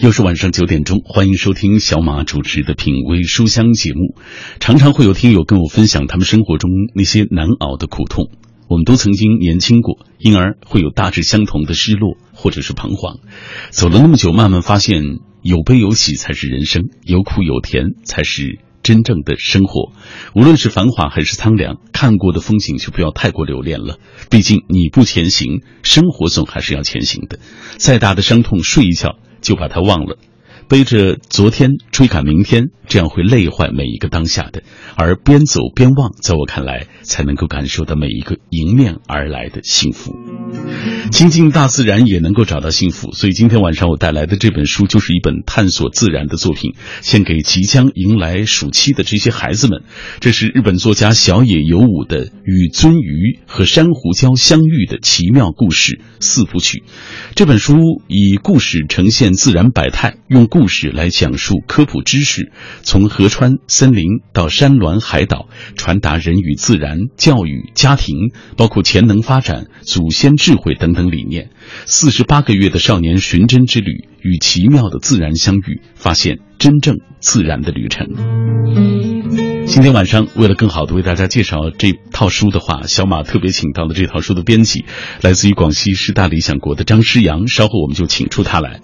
又是晚上9点钟，欢迎收听小马主持的品味书香节目。常常会有听友跟我分享他们生活中那些难熬的苦痛，我们都曾经年轻过，因而会有大致相同的失落或者是彷徨。走了那么久，慢慢发现有悲有喜才是人生，有苦有甜才是真正的生活。无论是繁华还是苍凉，看过的风景就不要太过留恋了，毕竟你不前行，生活总还是要前行的。再大的伤痛，睡一觉就把它忘了，背着昨天追赶明天，这样会累坏每一个当下的。而边走边忘，在我看来才能够感受到每一个迎面而来的幸福。亲近大自然也能够找到幸福，所以今天晚上我带来的这本书就是一本探索自然的作品，献给即将迎来暑期的这些孩子们。这是日本作家小野有武的与鳟鱼和珊瑚礁相遇的奇妙故事四部曲。这本书以故事呈现自然百态，用故事来讲述科普知识，从河川、森林到山峦海岛，传达人与自然、教育、家庭，包括潜能发展、祖先智慧等等理念。48个月的少年寻真之旅，与奇妙的自然相遇，发现真正自然的旅程。今天晚上为了更好的为大家介绍这套书的话，小马特别请到了这套书的编辑，来自于广西师大理想国的张诗阳，稍后我们就请出他来。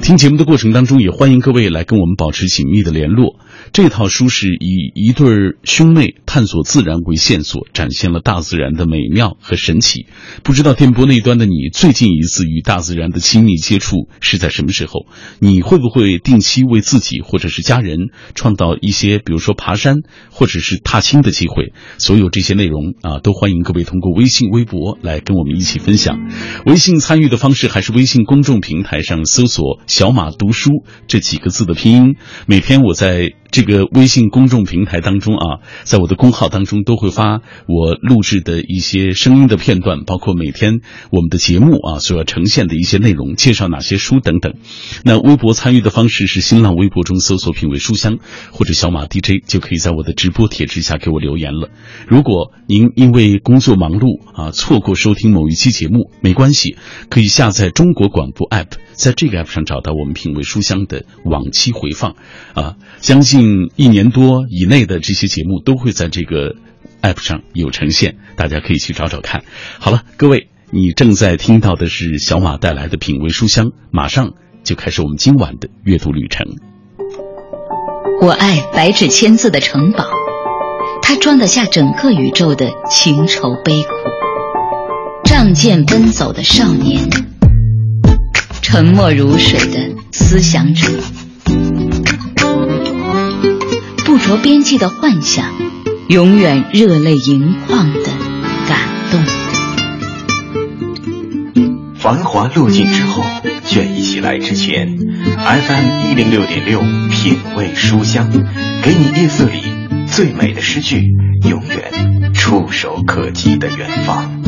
听节目的过程当中，也欢迎各位来跟我们保持紧密的联络。这套书是以一对兄妹探索自然为线索，展现了大自然的美妙和神奇。不知道电波那一端的你，最近一次与大自然的亲密接触是在什么时候？你会不会定期为自己或者是家人创造一些比如说爬山或者是踏青的机会？所有这些内容啊，都欢迎各位通过微信微博来跟我们一起分享。微信参与的方式还是微信公众平台上搜索小马读书这几个字的拼音。每天我在这个微信公众平台当中啊，在我的公号当中都会发我录制的一些声音的片段，包括每天我们的节目啊所要呈现的一些内容，介绍哪些书等等。那微博参与的方式是新浪微博中搜索品味书香或者小马 DJ， 就可以在我的直播帖之下给我留言了。如果您因为工作忙碌啊错过收听某一期节目，没关系，可以下载中国广播 APP， 在这个 APP 上找到我们品味书香的往期回放啊，将近1年多以内的这些节目都会在这个 APP 上有呈现，大家可以去找找看。好了，各位，你正在听到的是小马带来的品味书香，马上就开始我们今晚的阅读旅程。我爱白纸千字的城堡，它装得下整个宇宙的情仇悲苦。仗剑奔走的少年，沉默如水的思想者，不着边际的幻想，永远热泪盈眶的感动。繁华落尽之后，卷一起来之前 FM 106.6，品味书香，给你夜色里最美的诗句，永远触手可及的远方。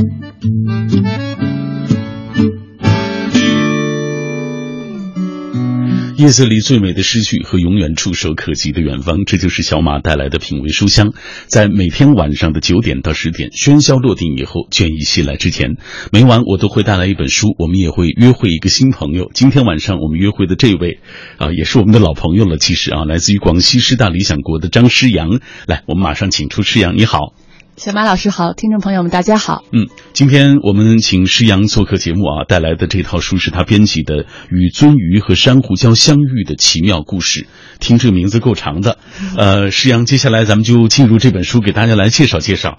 夜色里最美的诗句和永远触手可及的远方，这就是小马带来的品味书香。在每天晚上的9点到10点，喧嚣落定以后，倦意袭来之前，每晚我都会带来一本书，我们也会约会一个新朋友。今天晚上我们约会的这位啊，也是我们的老朋友了，其实啊，来自于广西师大理想国的张诗阳。来，我们马上请出诗阳，你好。小马老师好，听众朋友们大家好。今天我们请诗阳做客节目啊，带来的这套书是他编辑的《与鳟鱼和珊瑚礁相遇的奇妙故事》，听这个名字够长的。诗阳，接下来咱们就进入这本书，给大家来介绍介绍。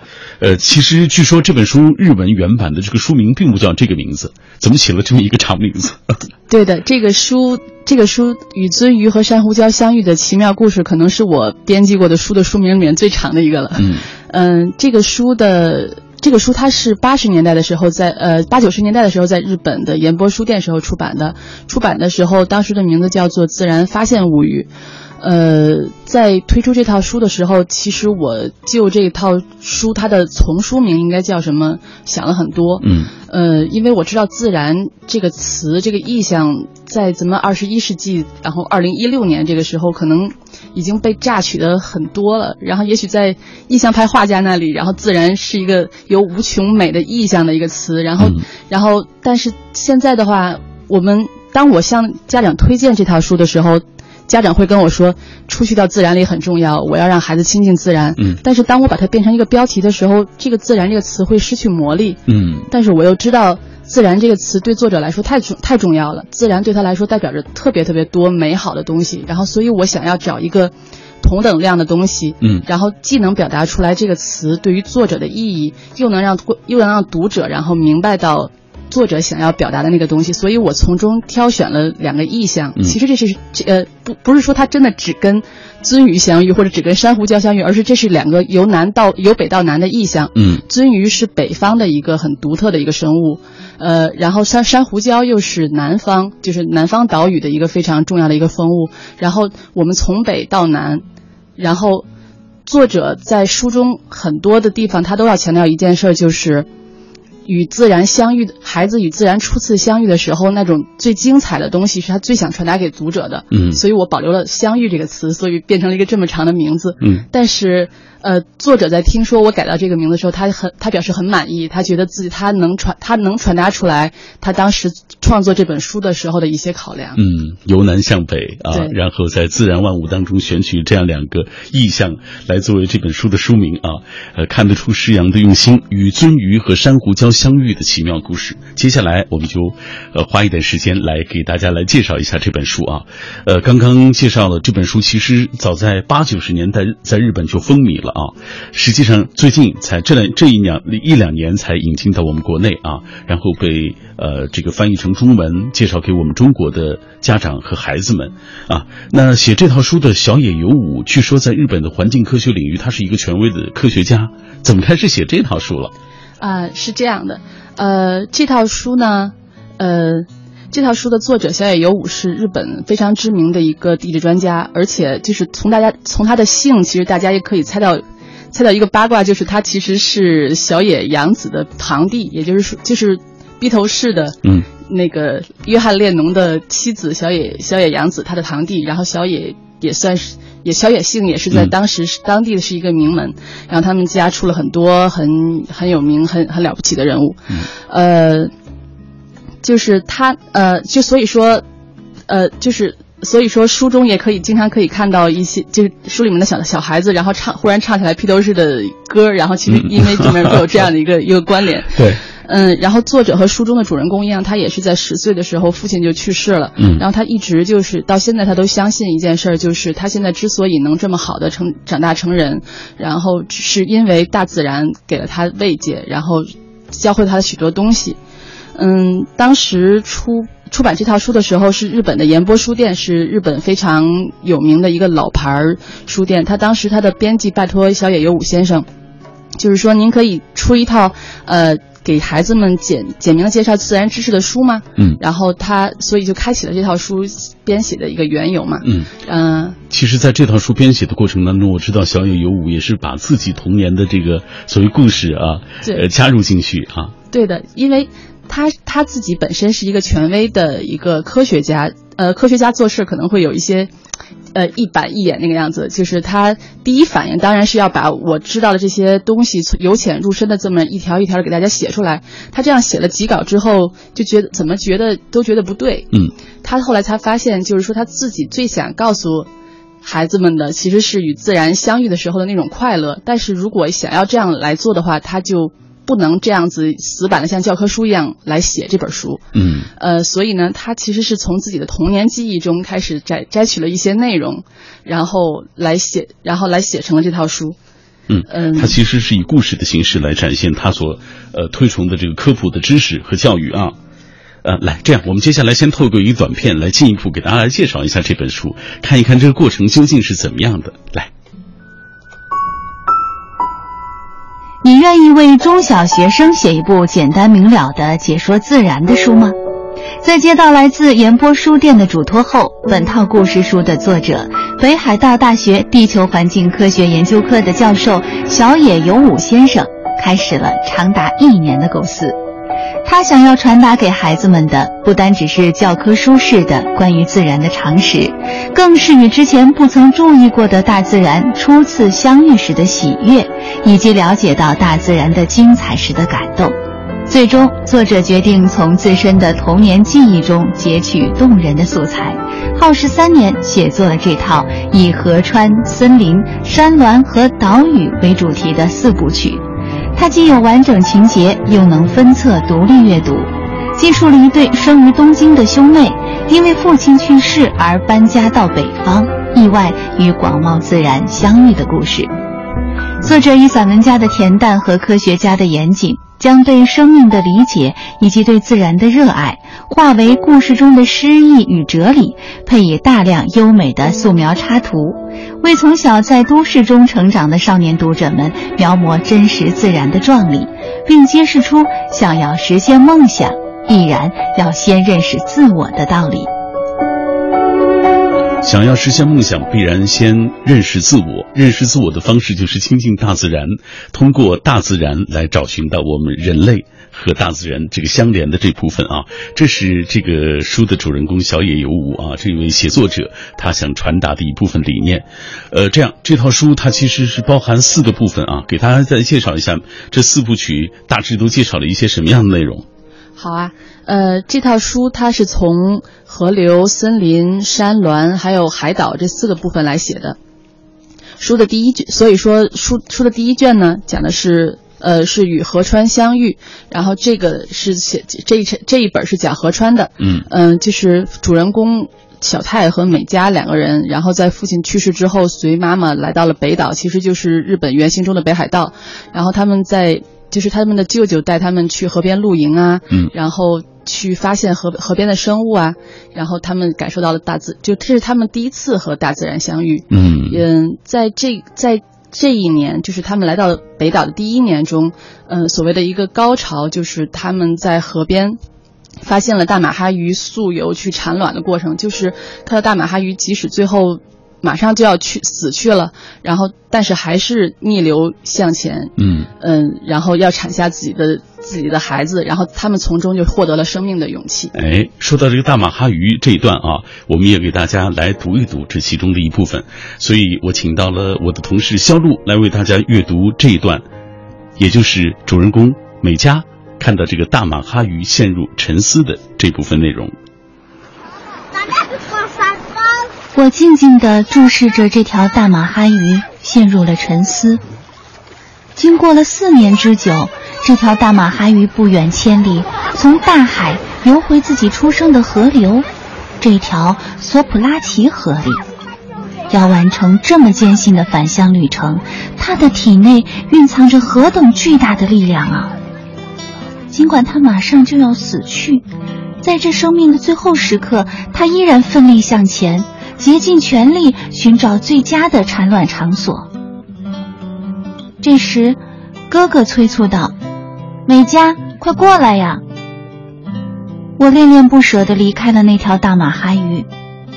其实据说这本书日文原版的这个书名并不叫这个名字，怎么起了这么一个长名字？对的，这个书《与鳟鱼和珊瑚礁相遇的奇妙故事》可能是我编辑过的书的书名里面最长的一个了。这个书它是80年代的时候在80、90年代的时候在日本的岩波书店时候出版的时候，当时的名字叫做《自然发现物语》。在推出这套书的时候，其实我就这套书它的从书名应该叫什么想了很多。因为我知道自然这个词这个意象在咱们21世纪，然后2016年这个时候可能已经被榨取的很多了，然后也许在意象派画家那里，然后自然是一个有无穷美的意象的一个词，然后但是现在的话，我们当我向家长推荐这套书的时候，家长会跟我说出去到自然里很重要，我要让孩子亲近自然。但是当我把它变成一个标题的时候，这个自然这个词会失去魔力。但是我又知道自然这个词对作者来说太重要了，自然对他来说代表着特别特别多美好的东西，然后所以我想要找一个同等量的东西，然后既能表达出来这个词对于作者的意义，又能让读者然后明白到作者想要表达的那个东西，所以我从中挑选了两个意象。其实这是不是说它真的只跟鳟鱼相遇或者只跟珊瑚礁相遇，而是这是两个由北到南的意象。鳟鱼是北方的一个很独特的一个生物，然后珊瑚礁又是南方，就是南方岛屿的一个非常重要的一个风物。然后我们从北到南，然后作者在书中很多的地方他都要强调一件事，就是与自然相遇，孩子与自然初次相遇的时候，那种最精彩的东西是他最想传达给读者的。所以我保留了相遇这个词，所以变成了一个这么长的名字。但是作者在听说我改到这个名字的时候，他表示很满意，他觉得自己他能传达出来他当时创作这本书的时候的一些考量。由南向北啊，然后在自然万物当中选取这样两个意象来作为这本书的书名啊，看得出施洋的用心，与鳟鱼和珊瑚礁相遇的奇妙故事。接下来我们就花一点时间来给大家来介绍一下这本书啊。刚刚介绍了这本书，其实早在80、90年代在日本就风靡了啊，实际上最近才这一两年才引进到我们国内啊，然后被这个翻译成中文，介绍给我们中国的家长和孩子们啊。那写这套书的小野有武，据说在日本的环境科学领域他是一个权威的科学家，怎么开始写这套书了？是这样的，这套书的作者小野有武是日本非常知名的一个地质专家，而且就是从他的姓，其实大家也可以猜到一个八卦，就是他其实是小野洋子的堂弟，也就是披头士的那个约翰列侬的妻子小野洋子他的堂弟，然后小野也算是。小野姓也是在当时当地是一个名门，然后他们家出了很多很有名很了不起的人物。所以说书中也可以经常可以看到一些就是书里面的小孩子然后忽然唱起来披头士的歌，然后其实因为里面都有这样的一个关联。对。然后作者和书中的主人公一样，他也是在10岁的时候父亲就去世了。然后他一直就是到现在他都相信一件事，就是他现在之所以能这么好的长大成人，然后是因为大自然给了他慰藉，然后教会他许多东西。当时出版这套书的时候，是日本的岩波书店，是日本非常有名的一个老牌书店。当时他的编辑拜托小野有武先生，就是说您可以出一套给孩子们简明介绍自然知识的书吗？然后他所以就开启了这套书编写的一个缘由嘛。其实在这套书编写的过程当中，我知道小野有武也是把自己童年的这个所谓故事啊，加入进去啊。对的，因为他自己本身是一个权威的一个科学家，科学家做事可能会有一些一板一眼那个样子，就是他第一反应当然是要把我知道的这些东西由浅入深的这么一条一条的给大家写出来。他这样写了几稿之后，就觉得不对。他后来才发现，就是说他自己最想告诉孩子们的其实是与自然相遇的时候的那种快乐，但是如果想要这样来做的话，他就不能这样子死板的像教科书一样来写这本书。所以呢，他其实是从自己的童年记忆中开始摘取了一些内容，然后来写成了这套书。他其实是以故事的形式来展现他所推崇的这个科普的知识和教育啊。来，这样我们接下来先透过一短片来进一步给大家来介绍一下这本书，看一看这个过程究竟是怎么样的。来，你愿意为中小学生写一部简单明了的解说自然的书吗？在接到来自岩波书店的嘱托后，本套故事书的作者，北海道大学地球环境科学研究科的教授小野有武先生，开始了长达1年的构思。他想要传达给孩子们的，不单只是教科书式的关于自然的常识，更是与之前不曾注意过的大自然初次相遇时的喜悦，以及了解到大自然的精彩时的感动。最终，作者决定从自身的童年记忆中截取动人的素材，耗时3年写作了这套以河川、森林、山峦和岛屿为主题的4部曲。它既有完整情节，又能分册独立阅读，记述了一对生于东京的兄妹，因为父亲去世而搬家到北方，意外与广袤自然相遇的故事。作者以散文家的恬淡和科学家的严谨，将对生命的理解以及对自然的热爱化为故事中的诗意与哲理，配以大量优美的素描插图，为从小在都市中成长的少年读者们描摹真实自然的壮丽，并揭示出想要实现梦想必然要先认识自我的道理。想要实现梦想，必然先认识自我。认识自我的方式就是亲近大自然，通过大自然来找寻到我们人类和大自然这个相连的这部分啊。这是这个书的主人公小野有吾啊，这位写作者他想传达的一部分理念。这样这套书它其实是包含4个部分啊，给大家再介绍一下这4部曲大致都介绍了一些什么样的内容。好啊，这套书它是从河流、森林、山峦还有海岛这4个部分来写的。书的第一卷，所以说书的第一卷呢，讲的是是与河川相遇，然后这个是写这一本是讲河川的，就是主人公小太和美嘉2个人，然后在父亲去世之后，随妈妈来到了北岛，其实就是日本原型中的北海道，然后他们在。就是他们的舅舅带他们去河边露营啊，然后去发现河边的生物啊，然后他们感受到了这是他们第一次和大自然相遇。在这一年，就是他们来到北岛的第一年中，所谓的一个高潮就是他们在河边发现了大马哈鱼溯游去产卵的过程，就是看到大马哈鱼即使最后。马上就要死去了，然后但是还是逆流向前，然后要产下自己的孩子，然后他们从中就获得了生命的勇气。哎，说到这个大马哈鱼这一段啊，我们也给大家来读一读这其中的一部分，所以我请到了我的同事肖璐来为大家阅读这一段，也就是主人公美嘉看到这个大马哈鱼陷入沉思的这部分内容。我静静地注视着这条大马哈鱼，陷入了沉思。经过了4年之久，这条大马哈鱼不远千里，从大海游回自己出生的河流，这条索普拉奇河里。要完成这么艰辛的返乡旅程，它的体内蕴藏着何等巨大的力量啊！尽管它马上就要死去，在这生命的最后时刻，它依然奋力向前。竭尽全力寻找最佳的产卵场所。这时，哥哥催促道：“美嘉，快过来呀！”我恋恋不舍地离开了那条大马哈鱼，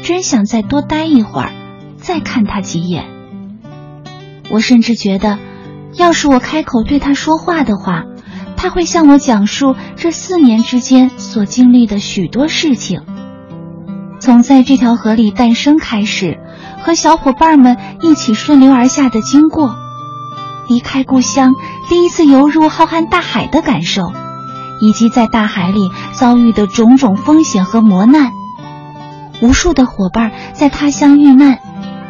真想再多待一会儿，再看它几眼。我甚至觉得，要是我开口对它说话的话，它会向我讲述这4年之间所经历的许多事情。从在这条河里诞生开始，和小伙伴们一起顺流而下的经过，离开故乡，第一次游入浩瀚大海的感受，以及在大海里遭遇的种种风险和磨难。无数的伙伴在他乡遇难，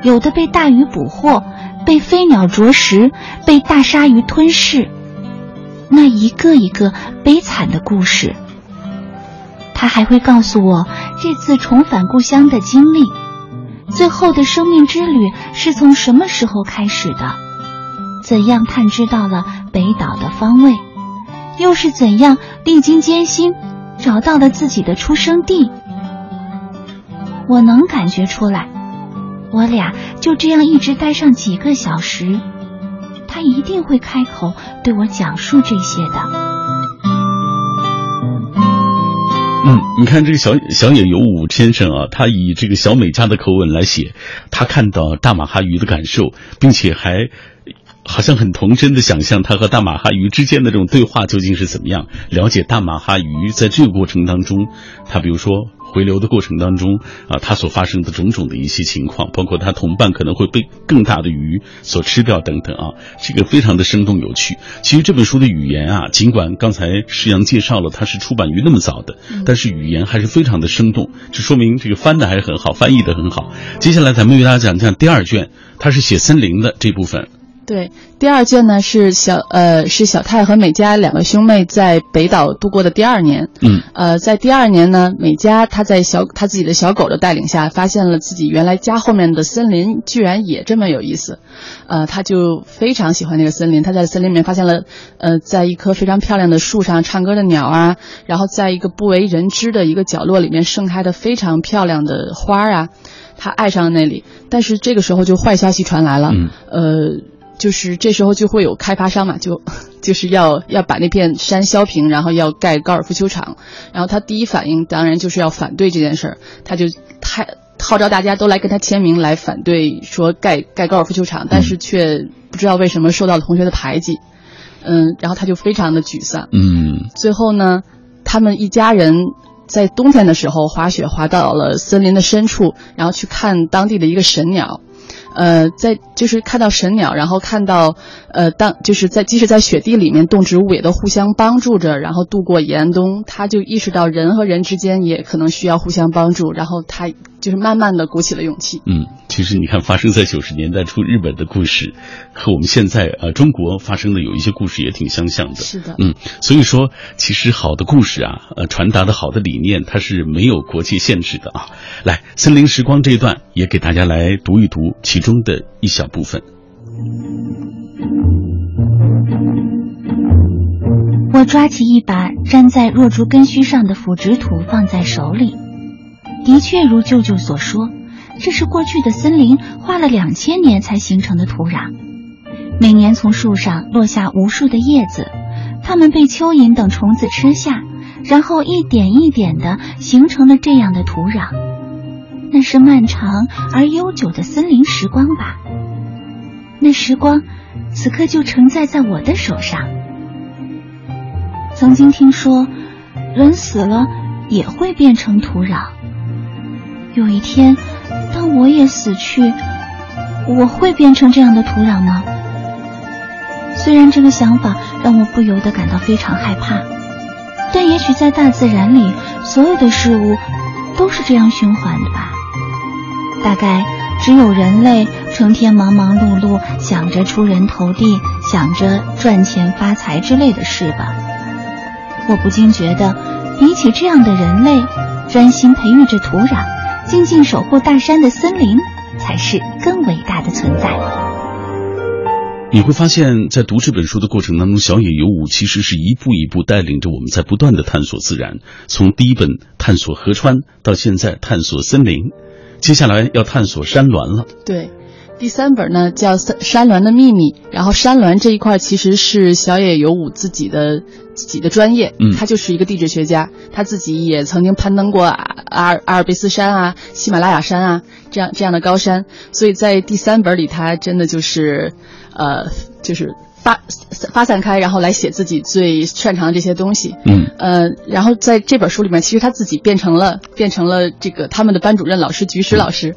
有的被大鱼捕获，被飞鸟啄食，被大鲨鱼吞噬，那一个一个悲惨的故事。他还会告诉我这次重返故乡的经历，最后的生命之旅是从什么时候开始的，怎样探知到了北岛的方位，又是怎样历经艰辛找到了自己的出生地。我能感觉出来，我俩就这样一直待上几个小时，他一定会开口对我讲述这些的。你看这个小野有吾先生啊，他以这个小美嘉的口吻来写他看到大马哈鱼的感受，并且还好像很童真的想象他和大马哈鱼之间的这种对话究竟是怎么样，了解大马哈鱼在这个过程当中，他比如说回流的过程当中啊，他所发生的种种的一些情况，包括他同伴可能会被更大的鱼所吃掉等等啊，这个非常的生动有趣。其实这本书的语言啊，尽管刚才施洋介绍了它是出版于那么早的，但是语言还是非常的生动，这说明这个翻的还是很好，翻译的很好。接下来咱们为大家讲讲第二卷，它是写森林的这部分。对，第二卷呢是小太和美嘉两位兄妹在北岛度过的第二年。在第二年呢，美嘉她在她自己的小狗的带领下，发现了自己原来家后面的森林居然也这么有意思。她就非常喜欢那个森林，她在森林里面发现了在一棵非常漂亮的树上唱歌的鸟啊，然后在一个不为人知的一个角落里面盛开的非常漂亮的花啊，她爱上了那里。但是这个时候就坏消息传来了，就是这时候就会有开发商嘛，就是要把那片山削平，然后要盖高尔夫球场。然后他第一反应当然就是要反对这件事儿，他就号召大家都来跟他签名来反对说盖高尔夫球场，但是却不知道为什么受到了同学的排挤。然后他就非常的沮丧。最后呢，他们一家人在冬天的时候滑雪滑到了森林的深处，然后去看当地的一个神鸟。就是看到神鸟，然后看到即使在雪地里面，动植物也都互相帮助着，然后度过严冬。他就意识到人和人之间也可能需要互相帮助，然后他就是慢慢的鼓起了勇气。其实你看，发生在90年代初日本的故事，和我们现在中国发生的有一些故事也挺相像的。是的，所以说其实好的故事啊，传达的好的理念，它是没有国界限制的啊。来，森林时光这一段也给大家来读一读其中的一小部分。我抓起一把粘在若竹根须上的腐殖土放在手里，的确如舅舅所说，这是过去的森林花了2000年才形成的土壤。每年从树上落下无数的叶子，它们被蚯蚓等虫子吃下，然后一点一点地形成了这样的土壤。那是漫长而悠久的森林时光吧。那时光此刻就承载在我的手上。曾经听说，人死了也会变成土壤。有一天，当我也死去，我会变成这样的土壤吗？虽然这个想法让我不由得感到非常害怕，但也许在大自然里，所有的事物都是这样循环的吧。大概只有人类成天忙忙碌碌，想着出人头地，想着赚钱发财之类的事吧。我不禁觉得，比起这样的人类，专心培育着土壤，静静守护大山的森林，才是更伟大的存在。你会发现，在读这本书的过程当中，小野有武其实是一步一步带领着我们在不断的探索自然，从第一本探索河川，到现在探索森林，接下来要探索山峦了。对，第三本呢叫山峦的秘密，然后山峦这一块其实是小野有武自己的专业，他就是一个地质学家，他自己也曾经攀登过阿尔卑斯山啊、喜马拉雅山啊这样的高山，所以在第三本里他真的就是就是发散开，然后来写自己最擅长的这些东西。然后在这本书里面，其实他自己变成了这个他们的班主任老师菊石老师。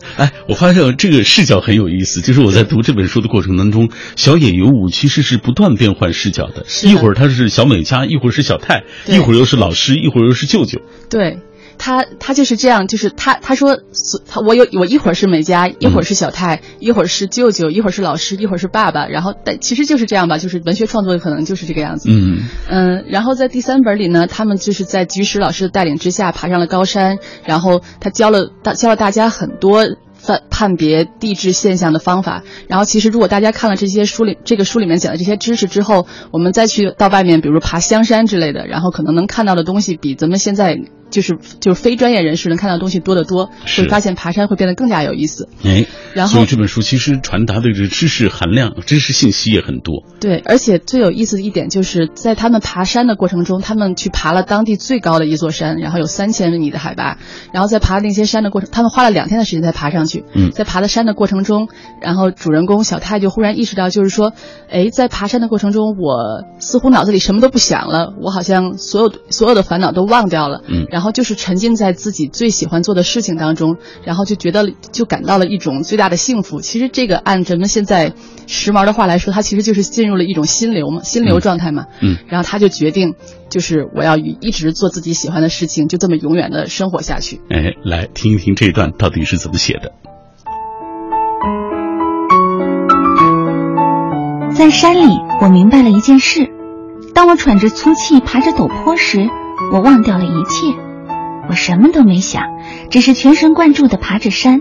我发现这个视角很有意思，就是我在读这本书的过程当中，小野有武其实是不断变换视角的，一会儿他是小美嘉，一会儿是小太，一会儿又是老师，一会儿又是舅舅。对。他就是这样，就是他说我一会儿是美嘉，一会儿是小太，一会儿是舅舅，一会儿是老师，一会儿是爸爸，然后但其实就是这样吧，就是文学创作可能就是这个样子。然后在第三本里呢，他们就是在菊石老师的带领之下爬上了高山，然后他教了大家很多判别地质现象的方法。然后其实如果大家看了这个书里面讲的这些知识之后，我们再去到外面，比如爬香山之类的，然后可能能看到的东西比咱们现在就是非专业人士能看到的东西多得多，会发现爬山会变得更加有意思。哎，然后所以这本书其实传达的这知识含量、知识信息也很多。对，而且最有意思的一点就是在他们爬山的过程中，他们去爬了当地最高的一座山，然后有3000米的海拔，然后在爬那些山的过程，他们花了2天的时间才爬上去。在爬的山的过程中，然后主人公小泰就忽然意识到，就是说，哎，在爬山的过程中，我似乎脑子里什么都不想了，我好像所有的烦恼都忘掉了。然后就是沉浸在自己最喜欢做的事情当中，然后就感到了一种最大的幸福。其实这个按咱们现在时髦的话来说，它其实就是进入了一种心流状态嘛。然后他就决定，就是我要一直做自己喜欢的事情，就这么永远的生活下去。哎，来听一听这一段到底是怎么写的。在山里，我明白了一件事：当我喘着粗气爬着陡坡时，我忘掉了一切，我什么都没想，只是全神贯注地爬着山。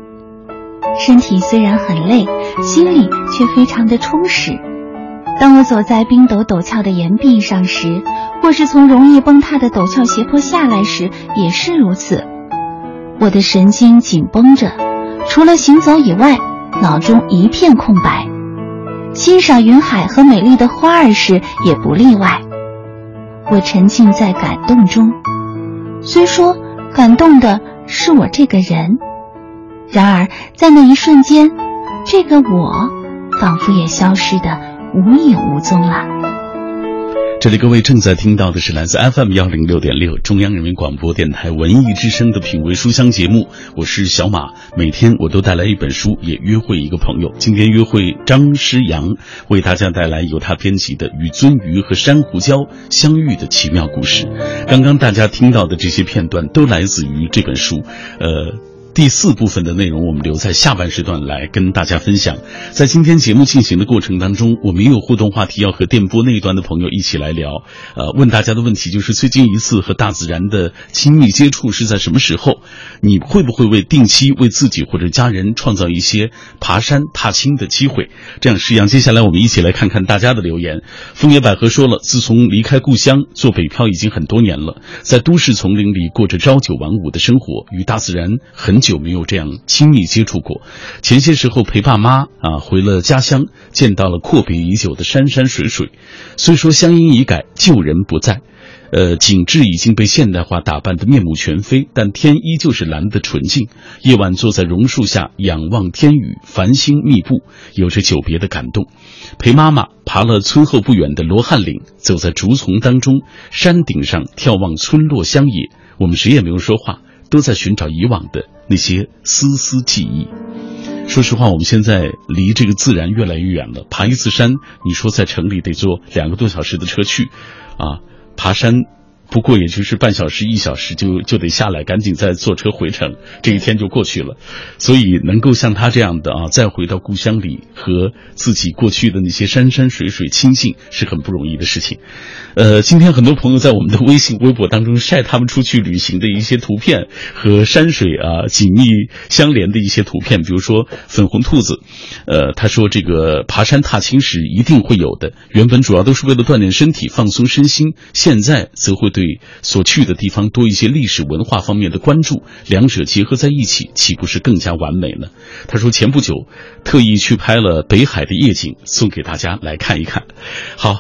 身体虽然很累，心里却非常的充实。当我走在冰陡陡峭的岩壁上时，或是从容易崩塌的陡峭斜坡下来时，也是如此。我的神经紧绷着，除了行走以外，脑中一片空白。欣赏云海和美丽的花儿时也不例外。我沉浸在感动中，虽说感动的是我这个人，然而在那一瞬间，这个我仿佛也消失得无影无踪了。这里各位正在听到的是来自 FM 106.6 中央人民广播电台文艺之声的品味书香节目，我是小马。每天我都带来一本书，也约会一个朋友。今天约会张诗阳，为大家带来由他编辑的与鳟鱼和珊瑚礁相遇的奇妙故事。刚刚大家听到的这些片段都来自于这本书。第4部分的内容我们留在下半时段来跟大家分享。在今天节目进行的过程当中，我们也有互动话题要和电波那一端的朋友一起来聊。问大家的问题就是最近一次和大自然的亲密接触是在什么时候？你会不会定期为自己或者家人创造一些爬山踏青的机会？这样是样，接下来我们一起来看看大家的留言。枫叶百合说了，自从离开故乡做北漂已经很多年了，在都市丛林里过着朝九晚五的生活，与大自然很久没有这样亲密接触过。前些时候陪爸妈回了家乡，见到了阔别已久的山山水水。虽说乡音已改，旧人不在，景致已经被现代化打扮得面目全非，但天依旧是蓝的纯净。夜晚坐在榕树下仰望天宇，繁星密布，有着久别的感动。陪妈妈爬了村后不远的罗汉岭，走在竹丛当中，山顶上眺望村落乡野，我们谁也没有说话，都在寻找以往的那些丝丝记忆。说实话，我们现在离这个自然越来越远了。爬一次山，你说在城里得坐2个多小时的车去，爬山不过也就是半小时、1小时就得下来，赶紧再坐车回城，这一天就过去了。所以能够像他这样的再回到故乡里和自己过去的那些山山水水亲近，是很不容易的事情。今天很多朋友在我们的微信、微博当中晒他们出去旅行的一些图片和山水紧密相连的一些图片，比如说粉红兔子，他说这个爬山踏青时一定会有的，原本主要都是为了锻炼身体、放松身心，现在则会对所去的地方多一些历史文化方面的关注，两者结合在一起，岂不是更加完美呢？他说前不久特意去拍了北海的夜景，送给大家来看一看。好，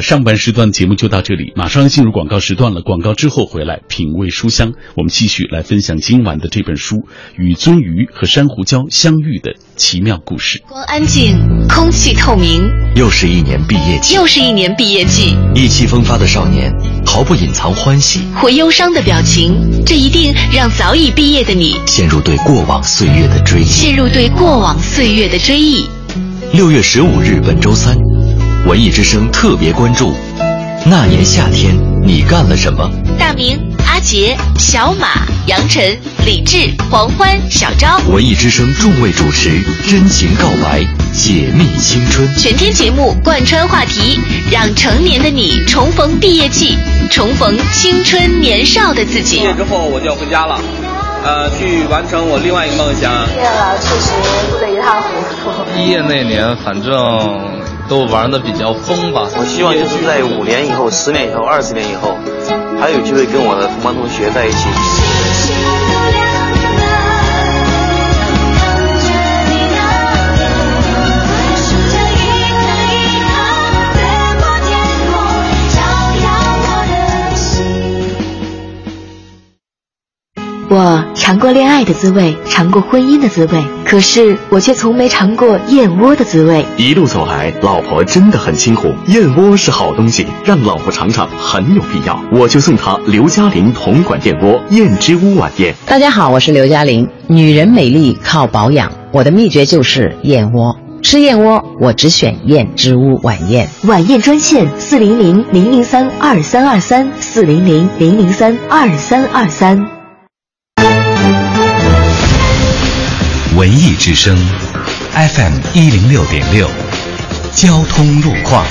上半时段节目就到这里，马上进入广告时段了。广告之后回来品味书香，我们继续来分享今晚的这本书《与鳟鱼和珊瑚礁相遇的奇妙故事》。光安静，空气透明，又是一年毕业季，意气风发的少年毫不隐藏欢喜或忧伤的表情，这一定让早已毕业的你陷入对过往岁月的追忆。6月15日本周三，文艺之声特别关注那年夏天你干了什么。大明、阿杰、小马、杨晨、李志、黄欢、小昭，文艺之声众位主持，真情告白，解密青春，全天节目贯穿话题，让成年的你重逢毕业季，重逢青春年少的自己。毕业之后我就要回家了，去完成我另外一个梦想。毕业了确实不得一塌糊涂。毕业那年反正都玩的比较疯吧。我希望就是在5年以后、10年以后、20年以后，还有机会跟我的同班同学在一起。我尝过恋爱的滋味，尝过婚姻的滋味，可是我却从没尝过燕窝的滋味。一路走来，老婆真的很辛苦，燕窝是好东西，让老婆尝尝很有必要。我就送她刘嘉玲铜管燕窝燕之屋晚宴。大家好，我是刘嘉玲。女人美丽靠保养，我的秘诀就是燕窝。吃燕窝，我只选燕之屋晚宴。晚宴专线400-003-2323，400-003-2323。文艺之声 FM 106.6。交通路况，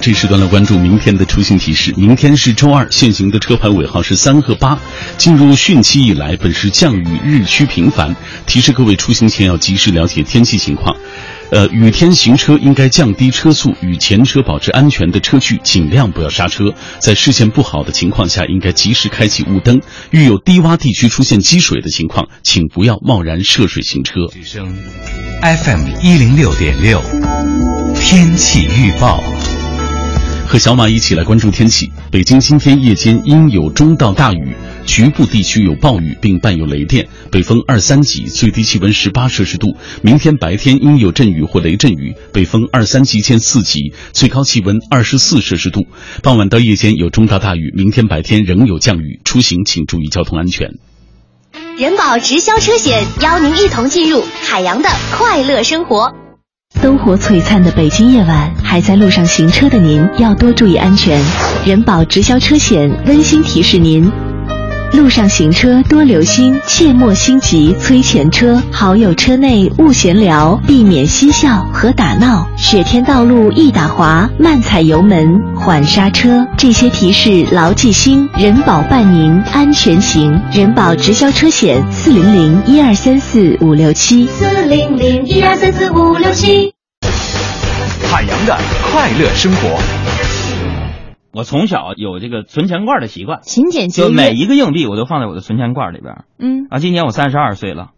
这时段来关注明天的出行提示。明天是周二，限行的车牌尾号是3和8。进入汛期以来，本市降雨日趋频繁，提示各位出行前要及时了解天气情况。雨天行车应该降低车速，与前车保持安全的车距，尽量不要刹车。在视线不好的情况下，应该及时开启雾灯。遇有低洼地区出现积水的情况，请不要贸然涉水行车。FM 106.6天气预报。和小马一起来关注天气。北京今天夜间阴有中到大雨，局部地区有暴雨并伴有雷电，北风2-3级，最低气温18摄氏度。明天白天阴有阵雨或雷阵雨，北风2-3级见4级，最高气温24摄氏度。傍晚到夜间有中到大雨，明天白天仍有降雨，出行请注意交通安全。人保直销车险邀您一同进入海洋的快乐生活。灯火璀璨的北京夜晚，还在路上行车的您要多注意安全。人保直销车险温馨提示您，路上行车多留心，切莫心急催前车，好友车内勿闲聊，避免嬉笑和打闹。雪天道路易打滑，慢踩油门缓刹车。这些提示牢记心，人保伴您安全行。人保直销车险400-1234-567，400-1234-567。海洋的快乐生活。我从小有这个存钱罐的习惯，勤俭节约，就每一个硬币我都放在我的存钱罐里边。今年我32岁了，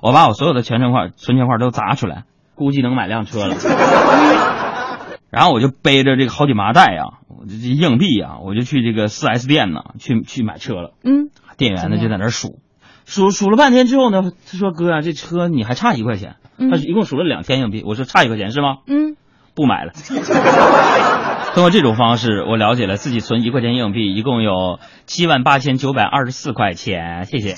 我把我所有的存钱罐都砸出来，估计能买辆车了。然后我就背着这个好几麻袋啊，我这硬币啊，我就去这个 4S 店呢，去买车了。店员呢就在那数了半天之后呢，他说：“哥啊，这车你还差1块钱。”他一共数了2天硬币，我说：“差1块钱是吗？”不买了。通过这种方式，我了解了自己存1块钱硬币一共有78,924块钱。谢谢。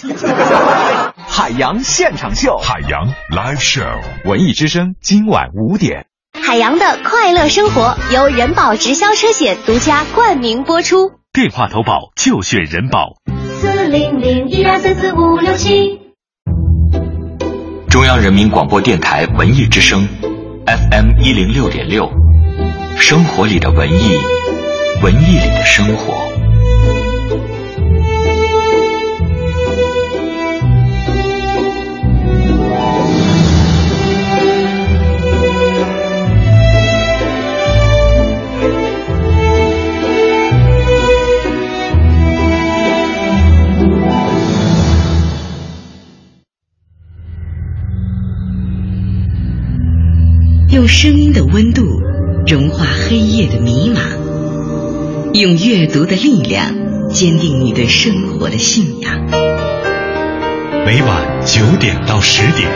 海洋现场秀，海洋 Live Show， 文艺之声今晚5点。海洋的快乐生活由人保直销车险独家冠名播出。电话投保就选人保。400-1234-567。中央人民广播电台文艺之声 FM 106.6。生活里的文艺，文艺里的生活。用声音的温度融化黑夜的迷茫，用阅读的力量坚定你对生活的信仰。每晚9点到10点，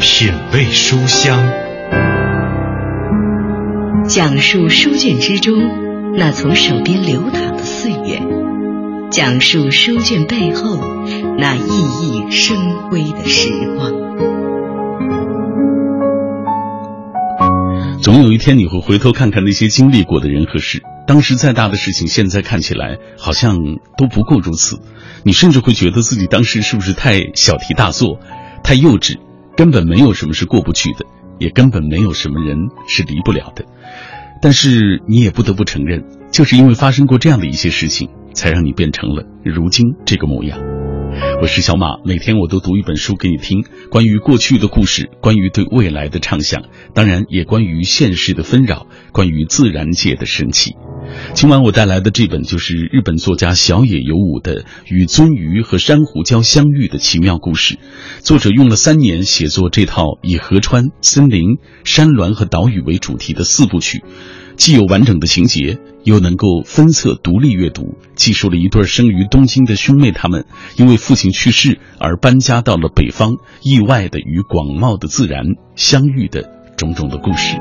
品味书香，讲述书卷之中那从手边流淌的岁月，讲述书卷背后那熠熠生辉的时光。总有一天你会回头看看那些经历过的人和事，当时再大的事情现在看起来好像都不过如此。你甚至会觉得自己当时是不是太小题大做，太幼稚，根本没有什么是过不去的，也根本没有什么人是离不了的。但是你也不得不承认，就是因为发生过这样的一些事情，才让你变成了如今这个模样。我是小马，每天我都读一本书给你听，关于过去的故事，关于对未来的畅想，当然也关于现实的纷扰，关于自然界的神奇。今晚我带来的这本就是日本作家小野有武的《与鳟鱼和珊瑚礁相遇的奇妙故事》。作者用了3年写作这套以河川、森林、山峦和岛屿为主题的4部曲，既有完整的情节，又能够分册独立阅读，记述了一对生于东京的兄妹，他们因为父亲去世而搬家到了北方，意外的与广袤的自然相遇的种种的故事。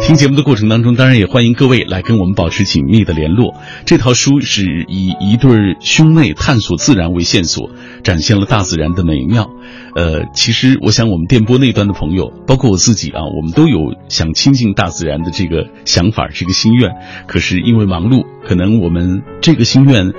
听节目的过程当中，当然也欢迎各位来跟我们保持紧密的联络。这套书是以一对兄妹探索自然为线索，展现了大自然的美妙。其实我想我们电波那端的朋友，包括我自己啊，我们都有想亲近大自然的这个想法，这个心愿。可是因为忙碌，可能我们这个心愿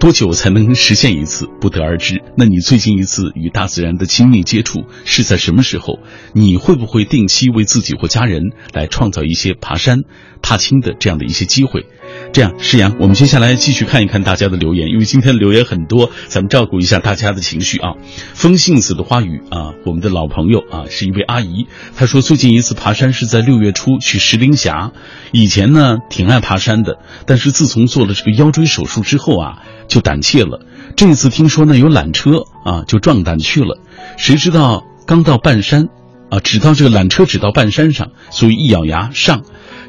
多久才能实现一次，不得而知。那你最近一次与大自然的亲密接触是在什么时候？你会不会定期为自己或家人来创造一些爬山、爬青的这样的一些机会？这样，诗阳，我们接下来继续看一看大家的留言，因为今天的留言很多，咱们照顾一下大家的情绪啊。风信子的花语啊，我们的老朋友啊，是一位阿姨，她说最近一次爬山是在6月初去石林峡，以前呢挺爱爬山的，但是自从做了这个腰椎手术之后啊，就胆怯了。这次听说呢有缆车啊，就壮胆去了，谁知道刚到半山啊，这个缆车只到半山上，所以一咬牙上。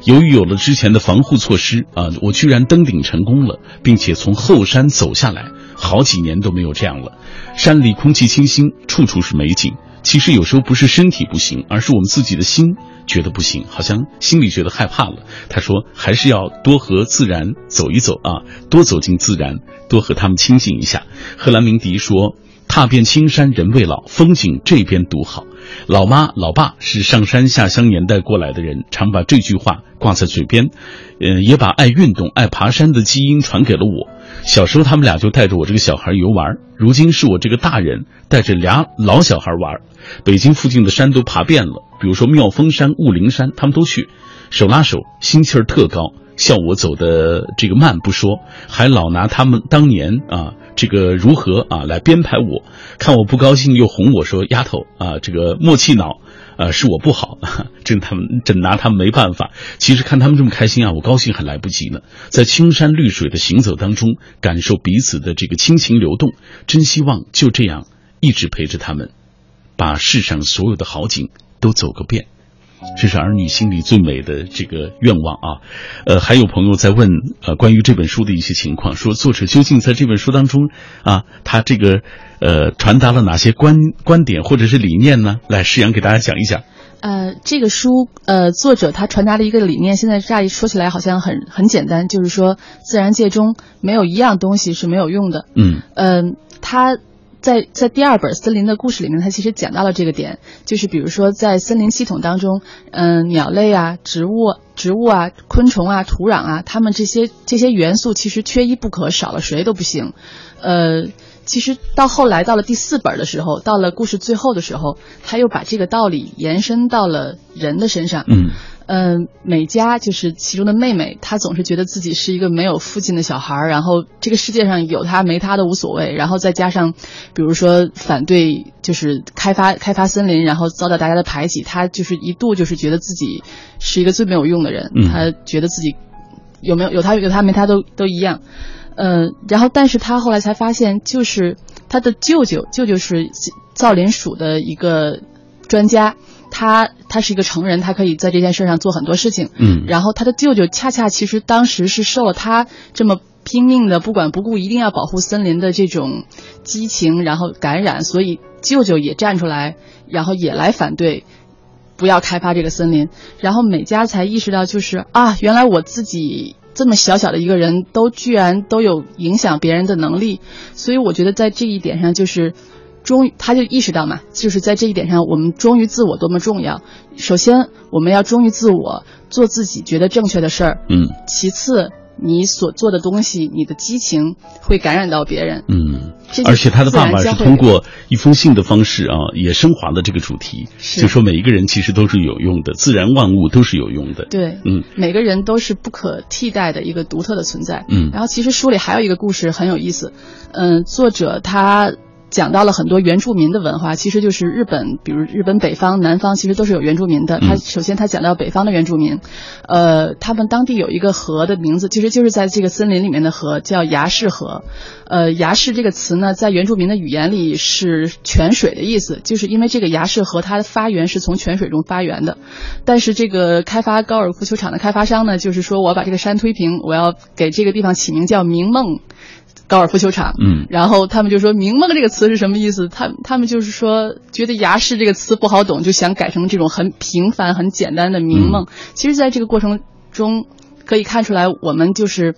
由于有了之前的防护措施啊，我居然登顶成功了，并且从后山走下来，好几年都没有这样了。山里空气清新，处处是美景。其实有时候不是身体不行，而是我们自己的心觉得不行，好像心里觉得害怕了。他说还是要多和自然走一走啊，多走进自然，多和他们亲近一下。贺兰明迪说，踏遍青山人未老，风景这边独好。老妈老爸是上山下乡年代过来的人，常把这句话挂在嘴边，也把爱运动爱爬山的基因传给了我。小时候他们俩就带着我这个小孩游玩，如今是我这个大人带着俩老小孩玩。北京附近的山都爬遍了，比如说妙峰山、雾灵山，他们都去，手拉手，心气儿特高，笑我走的这个慢不说，还老拿他们当年啊这个如何啊来编排我，看我不高兴又哄我说，丫头啊，这个默契脑啊，是我不好，真拿他们没办法。其实看他们这么开心啊，我高兴还来不及呢。在青山绿水的行走当中，感受彼此的这个亲情流动，真希望就这样一直陪着他们，把世上所有的好景都走个遍。这是儿女心里最美的这个愿望啊。还有朋友在问关于这本书的一些情况，说作者究竟在这本书当中啊，他这个传达了哪些观点或者是理念呢？来，诗阳给大家讲一讲。这个书作者他传达了一个理念，现在乍一说起来好像很简单，就是说自然界中没有一样东西是没有用的。他在第2本森林的故事里面，他其实讲到了这个点，就是比如说在森林系统当中，鸟类啊、植物啊、昆虫啊、土壤啊，它们这些元素其实缺一不可，少了谁都不行。其实到后来到了第4本的时候，到了故事最后的时候，他又把这个道理延伸到了人的身上。美嘉就是其中的妹妹，她总是觉得自己是一个没有父亲的小孩，然后这个世界上有她没她都无所谓，然后再加上比如说反对就是开发森林，然后遭到大家的排挤，她就是一度就是觉得自己是一个最没有用的人。她觉得自己有她没她都一样。然后但是她后来才发现，就是她的舅舅是造林署的一个专家，他是一个成人，他可以在这件事上做很多事情。然后他的舅舅恰恰其实当时是受了他这么拼命的不管不顾一定要保护森林的这种激情然后感染，所以舅舅也站出来，然后也来反对不要开发这个森林。然后美嘉才意识到，就是啊，原来我自己这么小的一个人都居然都有影响别人的能力。所以我觉得在这一点上，就是他就意识到嘛，就是在这一点上，我们忠于自我多么重要。首先，我们要忠于自我，做自己觉得正确的事儿。其次，你所做的东西，你的激情会感染到别人。而且他的爸爸是通过一封信的方式啊，也升华了这个主题，就说每一个人其实都是有用的，自然万物都是有用的。对，每个人都是不可替代的一个独特的存在。然后其实书里还有一个故事很有意思，作者他讲到了很多原住民的文化，其实就是日本，比如日本北方、南方，其实都是有原住民的。他首先他讲到北方的原住民，他们当地有一个河的名字，其实就是在这个森林里面的河，叫牙氏河。牙氏这个词呢，在原住民的语言里是泉水的意思，就是因为这个牙氏河它的发源是从泉水中发源的。但是这个开发高尔夫球场的开发商呢，就是说我要把这个山推平，我要给这个地方起名叫明梦高尔夫球场，然后他们就说“明梦”这个词是什么意思？他们就是说觉得“牙氏”这个词不好懂，就想改成这种很平凡、很简单的“明梦”。其实，在这个过程中，可以看出来，我们就是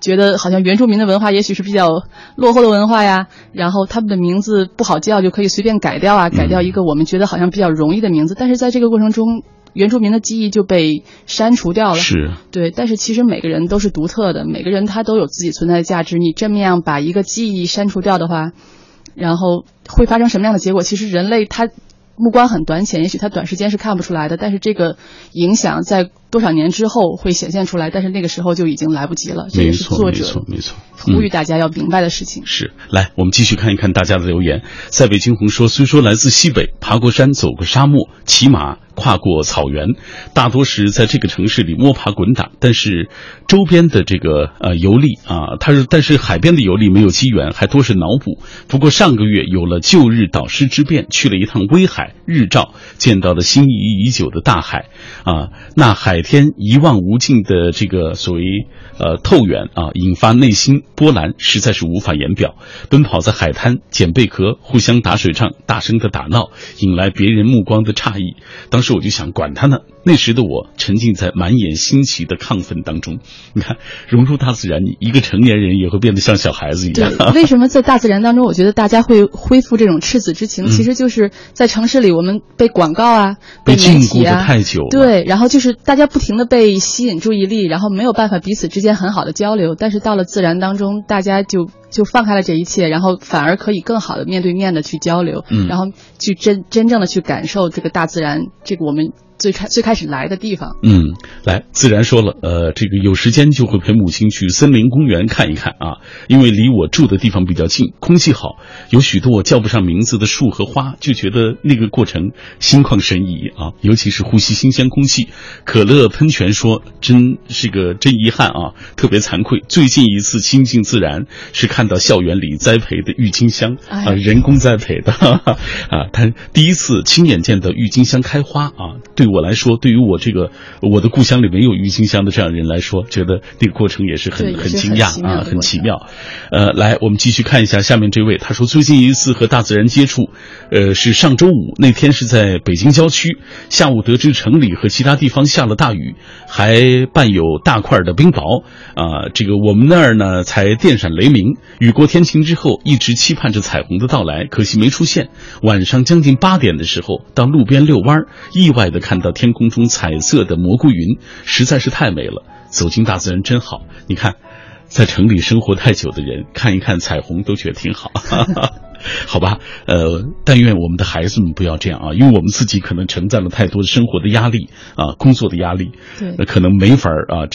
觉得好像原住民的文化也许是比较落后的文化呀，然后他们的名字不好叫，就可以随便改掉啊，改掉一个我们觉得好像比较容易的名字。但是在这个过程中，原住民的记忆就被删除掉了，是对。但是其实每个人都是独特的，每个人他都有自己存在的价值。你这么样把一个记忆删除掉的话，然后会发生什么样的结果？其实人类他目光很短浅，也许他短时间是看不出来的，但是这个影响在多少年之后会显现出来，但是那个时候就已经来不及了。这也是作者呼吁大家要明白的事情。是，来我们继续看一看大家的留言。塞北惊鸿说，虽说来自西北，爬过山，走过沙漠，骑马跨过草原，大多是在这个城市里摸爬滚打，但是周边的这个游历啊，但是海边的游历没有机缘，还多是脑补。不过上个月有了旧日导师之便，去了一趟威海、日照，见到了心仪已久的大海啊，那海天一望无尽的这个所谓透远啊，引发内心波澜，实在是无法言表。奔跑在海滩，捡贝壳，互相打水仗，大声的打闹，引来别人目光的诧异。当时我就想，管他呢，那时的我沉浸在满眼新奇的亢奋当中。你看，融入大自然，一个成年人也会变得像小孩子一样。对，为什么在大自然当中，我觉得大家会恢复这种赤子之情，其实就是在城市里我们被广告啊，被禁锢的太久了，对，然后就是大家不停的被吸引注意力，然后没有办法彼此之间很好的交流。但是到了自然当中，大家就放开了这一切，然后反而可以更好的面对面的去交流，然后去真正的去感受这个大自然，这个我们最开始来的地方。来，自然说了，这个有时间就会陪母亲去森林公园看一看啊，因为离我住的地方比较近，空气好，有许多我叫不上名字的树和花，就觉得那个过程心旷神怡啊，尤其是呼吸新鲜空气。可乐喷泉说，真遗憾啊，特别惭愧，最近一次亲近自然是看到校园里栽培的郁金香啊，人工栽培的啊，他第一次亲眼见到郁金香开花啊，对我来说，对于我的故乡里没有郁金香的这样人来说，觉得那个过程也是很惊讶啊，很奇妙。来，我们继续看一下下面这位，他说最近一次和大自然接触，是上周五，那天是在北京郊区，下午得知城里和其他地方下了大雨，还伴有大块的冰雹啊，这个我们那儿呢才电闪雷鸣，雨过天晴之后，一直期盼着彩虹的到来，可惜没出现。晚上将近8点的时候，到路边遛弯，意外的看到天空中彩色的蘑菇云，实在是太美了。走进大自然真好。你看，在城里生活太久的人，看一看彩虹都觉得挺好。好吧，但愿我们的孩子们不要这样啊，因为我们自己可能承载了太多生活的压力啊，工作的压力，可能没法啊，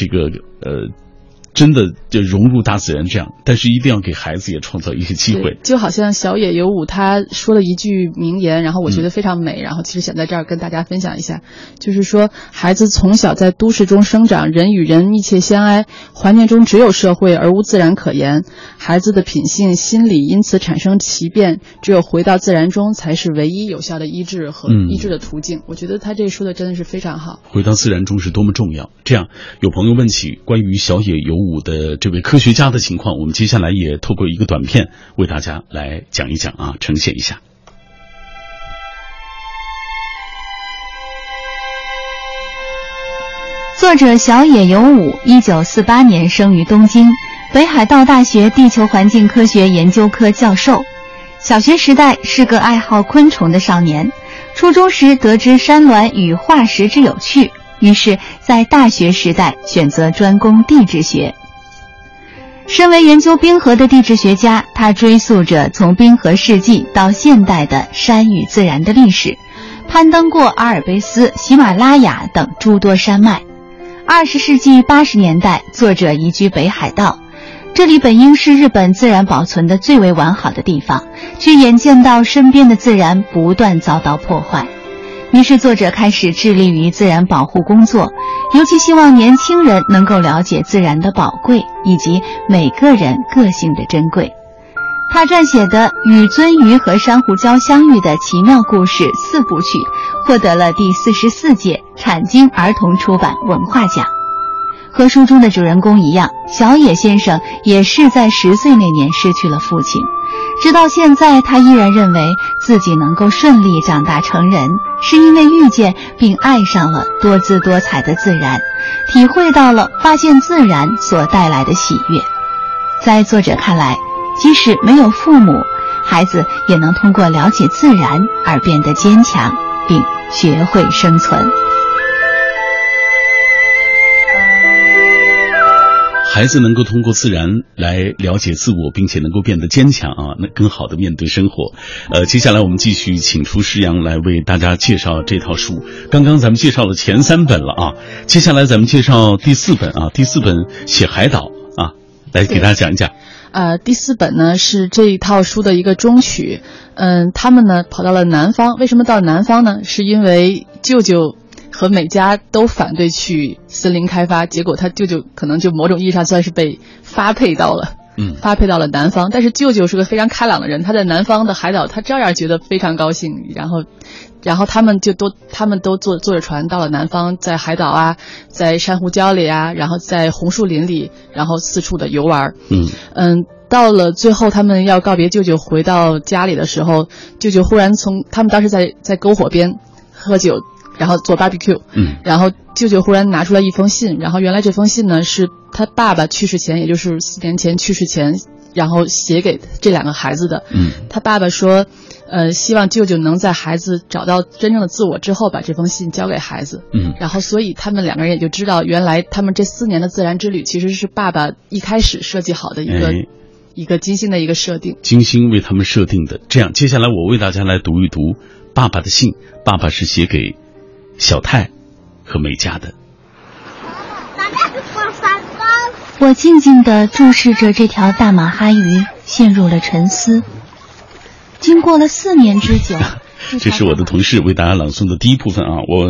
真的就融入大自然这样，但是一定要给孩子也创造一些机会。就好像小野有武他说了一句名言，然后我觉得非常美，然后其实想在这儿跟大家分享一下，就是说孩子从小在都市中生长，人与人密切相挨，环境中只有社会而无自然可言，孩子的品性心理因此产生奇变，只有回到自然中才是唯一有效的医治和医治的途径。我觉得他这说的真的是非常好，回到自然中是多么重要。这样有朋友问起关于小野有武的这位科学家的情况，我们接下来也透过一个短片为大家来讲一讲啊，呈现一下。作者小野有武1948年生于东京，北海道大学地球环境科学研究科教授。小学时代是个爱好昆虫的少年，初中时得知山峦与化石之有趣，于是在大学时代选择专攻地质学。身为研究冰河的地质学家，他追溯着从冰河世纪到现代的山与自然的历史，攀登过阿尔卑斯、喜马拉雅等诸多山脉。20世纪80年代，作者移居北海道，这里本应是日本自然保存的最为完好的地方，却眼见到身边的自然不断遭到破坏。于是作者开始致力于自然保护工作，尤其希望年轻人能够了解自然的宝贵以及每个人个性的珍贵。他撰写的与鳟鱼和珊瑚礁相遇的奇妙故事四部曲获得了第44届产经儿童出版文化奖。和书中的主人公一样，小野先生也是在10岁那年失去了父亲，直到现在他依然认为自己能够顺利长大成人，是因为遇见并爱上了多姿多彩的自然，体会到了发现自然所带来的喜悦。在作者看来，即使没有父母，孩子也能通过了解自然而变得坚强，并学会生存。孩子能够通过自然来了解自我，并且能够变得坚强啊，那更好的面对生活。接下来我们继续请出施洋来为大家介绍这套书。刚刚咱们介绍了前3本了啊，接下来咱们介绍第4本啊，第4本写海岛啊，来给大家讲一讲。第4本呢是这一套书的一个中曲。他们呢跑到了南方，为什么到南方呢？是因为舅舅和美嘉都反对去森林开发，结果他舅舅可能就某种意义上算是被发配到了南方。但是舅舅是个非常开朗的人，他在南方的海岛他照样觉得非常高兴，然后他们都坐着船到了南方，在海岛啊，在珊瑚礁里啊，然后在红树林里，然后四处的游玩。到了最后，他们要告别舅舅回到家里的时候，舅舅忽然从他们当时在篝火边喝酒，然后做 BBQ， 然后舅舅忽然拿出来一封信，然后原来这封信呢是他爸爸去世前，也就是4年前去世前，然后写给这两个孩子的。他爸爸说，希望舅舅能在孩子找到真正的自我之后，把这封信交给孩子。然后所以他们两个人也就知道，原来他们这4年的自然之旅其实是爸爸一开始设计好的一个精心的一个设定，精心为他们设定的。这样，接下来我为大家来读一读爸爸的信，爸爸是写给小泰和美嘉的。我静静地注视着这条大马哈鱼，陷入了沉思。经过了4年之久，这是我的同事为大家朗诵的第一部分啊。我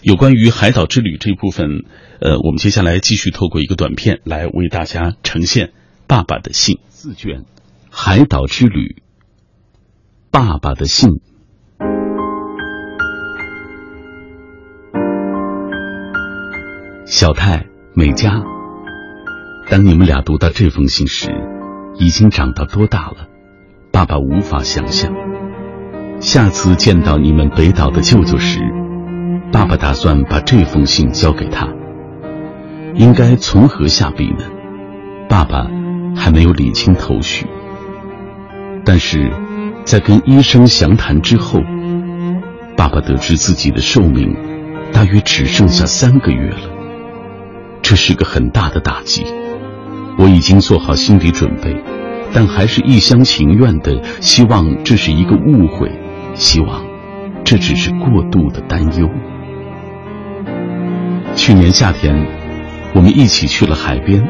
有关于海岛之旅这部分，我们接下来继续透过一个短片来为大家呈现爸爸的信。4卷，海岛之旅，爸爸的信。小泰、美嘉，当你们俩读到这封信时，已经长到多大了？爸爸无法想象。下次见到你们北岛的舅舅时，爸爸打算把这封信交给他。应该从何下笔呢？爸爸还没有理清头绪。但是在跟医生详谈之后，爸爸得知自己的寿命大约只剩下3个月了。这是个很大的打击，我已经做好心理准备，但还是一厢情愿的希望这是一个误会，希望这只是过度的担忧。去年夏天，我们一起去了海边，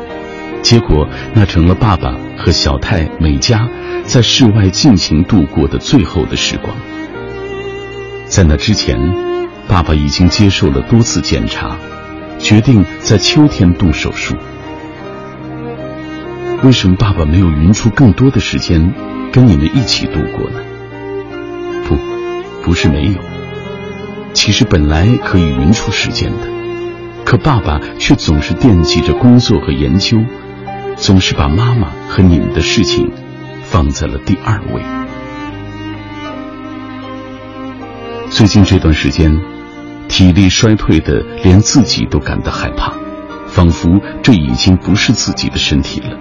结果那成了爸爸和小泰、美嘉在室外尽情度过的最后的时光。在那之前，爸爸已经接受了多次检查，决定在秋天动手术。为什么爸爸没有匀出更多的时间跟你们一起度过呢？不是没有，其实本来可以匀出时间的，可爸爸却总是惦记着工作和研究，总是把妈妈和你们的事情放在了第2位。最近这段时间，体力衰退的连自己都感到害怕，仿佛这已经不是自己的身体了。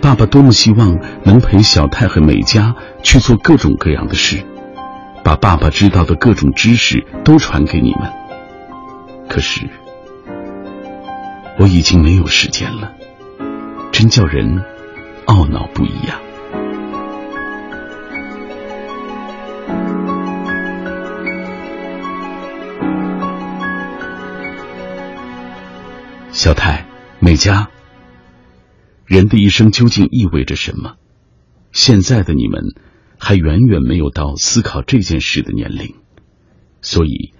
爸爸多么希望能陪小泰和美嘉去做各种各样的事，把爸爸知道的各种知识都传给你们。可是我已经没有时间了，真叫人懊恼不已啊。小泰、美嘉，人的一生究竟意味着什么？现在的你们还远远没有到思考这件事的年龄，所以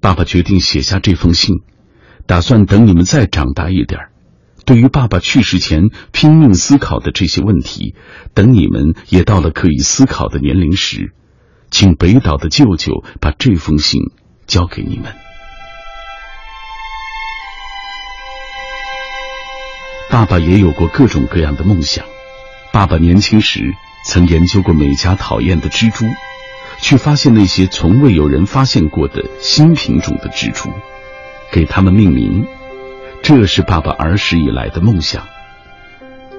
爸爸决定写下这封信，打算等你们再长大一点，对于爸爸去世前拼命思考的这些问题，等你们也到了可以思考的年龄时，请北岛的舅舅把这封信交给你们。爸爸也有过各种各样的梦想，爸爸年轻时曾研究过每家讨厌的蜘蛛，却发现那些从未有人发现过的新品种的蜘蛛，给它们命名，这是爸爸儿时以来的梦想。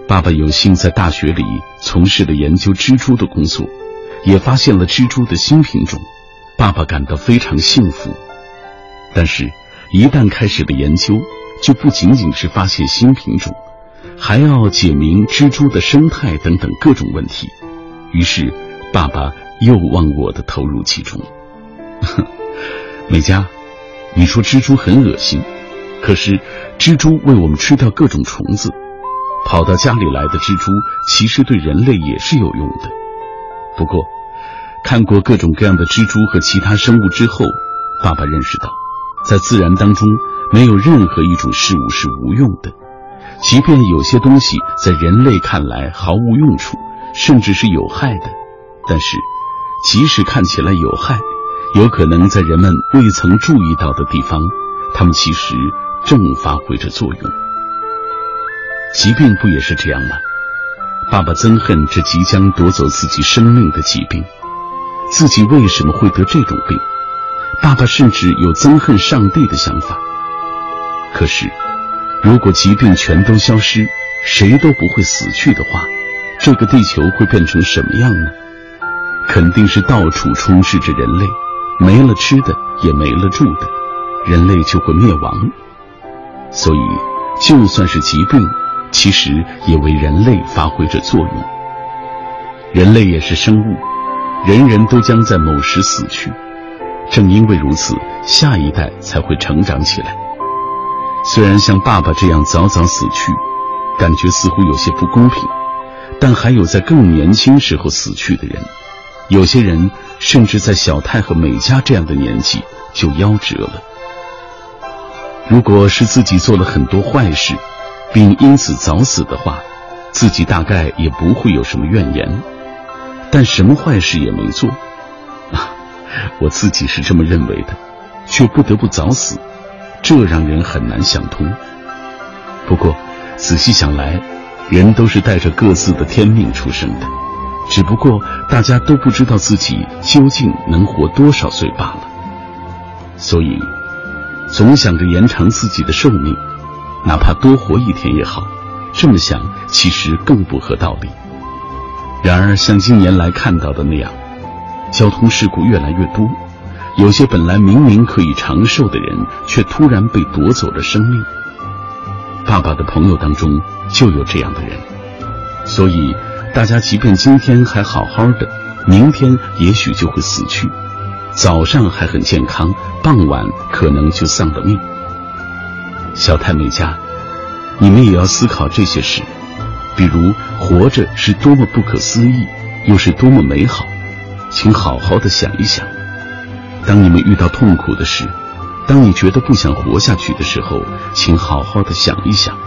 爸爸有幸在大学里从事了研究蜘蛛的工作，也发现了蜘蛛的新品种，爸爸感到非常幸福。但是一旦开始了研究，就不仅仅是发现新品种，还要解明蜘蛛的生态等等各种问题，于是爸爸又忘我地投入其中。美嘉，你说蜘蛛很恶心，可是蜘蛛为我们吃掉各种虫子，跑到家里来的蜘蛛其实对人类也是有用的。不过看过各种各样的蜘蛛和其他生物之后，爸爸认识到在自然当中没有任何一种事物是无用的，即便有些东西在人类看来毫无用处，甚至是有害的，但是即使看起来有害，有可能在人们未曾注意到的地方，它们其实正发挥着作用。疾病不也是这样吗？爸爸憎恨这即将夺走自己生命的疾病，自己为什么会得这种病？爸爸甚至有憎恨上帝的想法。可是如果疾病全都消失，谁都不会死去的话，这个地球会变成什么样呢？肯定是到处充斥着人类，没了吃的也没了住的，人类就会灭亡。所以就算是疾病，其实也为人类发挥着作用。人类也是生物，人人都将在某时死去，正因为如此，下一代才会成长起来。虽然像爸爸这样早早死去，感觉似乎有些不公平，但还有在更年轻时候死去的人，有些人甚至在小泰和美嘉这样的年纪就夭折了。如果是自己做了很多坏事，并因此早死的话，自己大概也不会有什么怨言，但什么坏事也没做，我自己是这么认为的，却不得不早死，这让人很难想通。不过仔细想来，人都是带着各自的天命出生的，只不过大家都不知道自己究竟能活多少岁罢了。所以总想着延长自己的寿命，哪怕多活一天也好，这么想其实更不合道理。然而像近年来看到的那样，交通事故越来越多，有些本来明明可以长寿的人，却突然被夺走了生命。爸爸的朋友当中就有这样的人，所以大家即便今天还好好的，明天也许就会死去，早上还很健康，傍晚可能就丧了命。小太美家，你们也要思考这些事，比如活着是多么不可思议，又是多么美好，请好好的想一想。当你们遇到痛苦的事，当你觉得不想活下去的时候，请好好的想一想，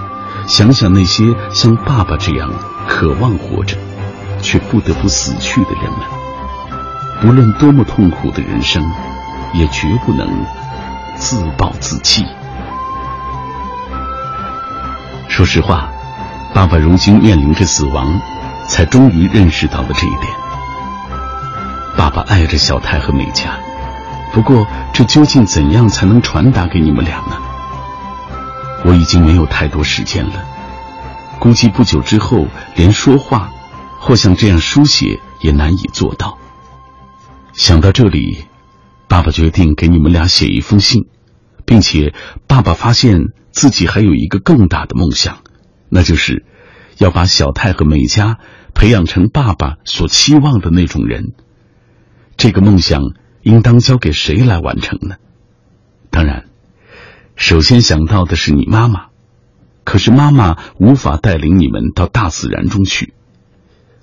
想想那些像爸爸这样渴望活着却不得不死去的人们。不论多么痛苦的人生，也绝不能自暴自弃。说实话，爸爸如今面临着死亡，才终于认识到了这一点。爸爸爱着小泰和美嘉，不过这究竟怎样才能传达给你们俩呢？我已经没有太多时间了，估计不久之后连说话或像这样书写也难以做到。想到这里，爸爸决定给你们俩写一封信，并且爸爸发现自己还有一个更大的梦想，那就是要把小泰和美嘉培养成爸爸所期望的那种人。这个梦想应当交给谁来完成呢？当然，首先想到的是你妈妈，可是妈妈无法带领你们到大自然中去。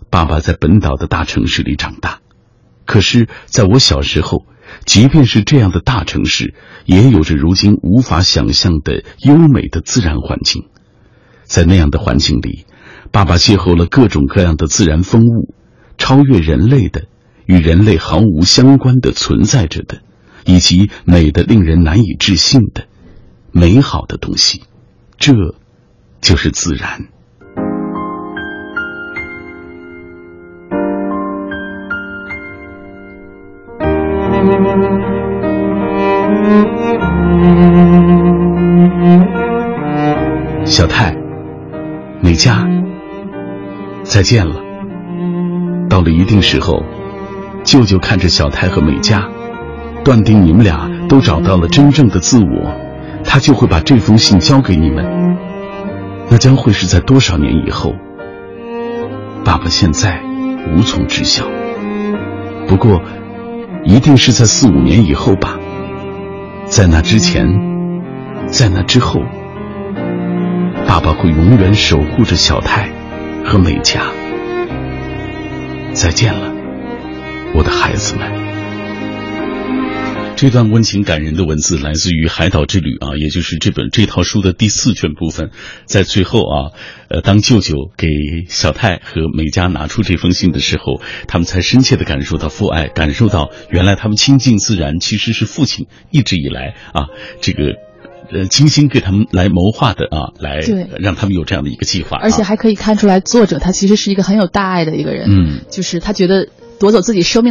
爸爸在本岛的大城市里长大，可是在我小时候，即便是这样的大城市，也有着如今无法想象的优美的自然环境。在那样的环境里，爸爸邂逅了各种各样的自然风物，超越人类的，与人类毫无相关的存在着的，以及美的令人难以置信的美好的东西。这就是自然。小泰，美嘉，再见了。到了一定时候，舅舅看着小泰和美嘉，断定你们俩都找到了真正的自我，他就会把这封信交给你们。那将会是在多少年以后？爸爸现在无从知晓，不过一定是在4-5年以后吧。在那之前，在那之后，爸爸会永远守护着小泰和美嘉。再见了，我的孩子们。这段温情感人的文字来自于《海岛之旅》啊，也就是这套书的第4卷部分。在最后啊，当舅舅给小泰和美嘉拿出这封信的时候，他们才深切地感受到父爱，感受到原来他们亲近自然其实是父亲一直以来啊这个精心给他们来谋划的啊，来让他们有这样的一个计划。而且还可以看出来，作者他其实是一个很有大爱的一个人，就是他觉得夺走自己生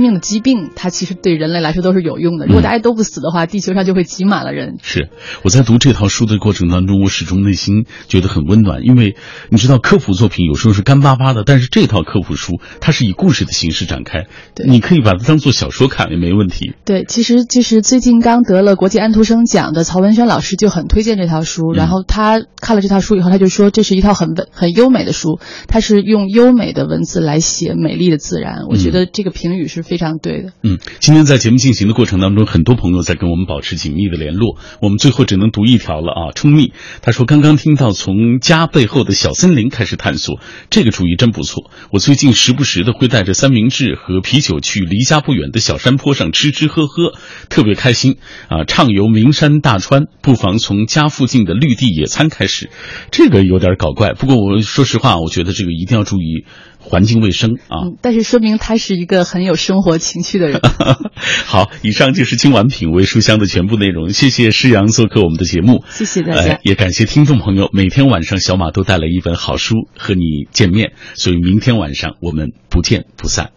命的疾病，它其实对人类来说都是有用的。如果大家都不死的话，地球上就会挤满了人。是，我在读这套书的过程当中，我始终内心觉得很温暖，因为你知道科普作品有时候是干巴巴的，但是这套科普书它是以故事的形式展开，你可以把它当做小说看也没问题。对，其实最近刚得了国际安徒生奖的曹文轩老师就很推荐这套书，然后他看了这套书以后，他就说这是一套很优美的书，它是用优美的文字来写美丽的自然。我觉得这个评语是非常对的。今天在节目进行的过程当中，很多朋友在跟我们保持紧密的联络，我们最后只能读一条了啊。冲蜜他说，刚刚听到从家背后的小森林开始探索，这个主意真不错。我最近时不时的会带着三明治和啤酒去离家不远的小山坡上吃吃喝喝，特别开心啊！畅游名山大川，不妨从家附近的绿地野餐开始。这个有点搞怪，不过我说实话，我觉得这个一定要注意环境卫生啊。但是说明他是一个很有生活情趣的人。好，以上就是今晚品味书香的全部内容。谢谢施洋做客我们的节目，谢谢大家，也感谢听众朋友。每天晚上小马都带来一本好书和你见面，所以明天晚上我们不见不散。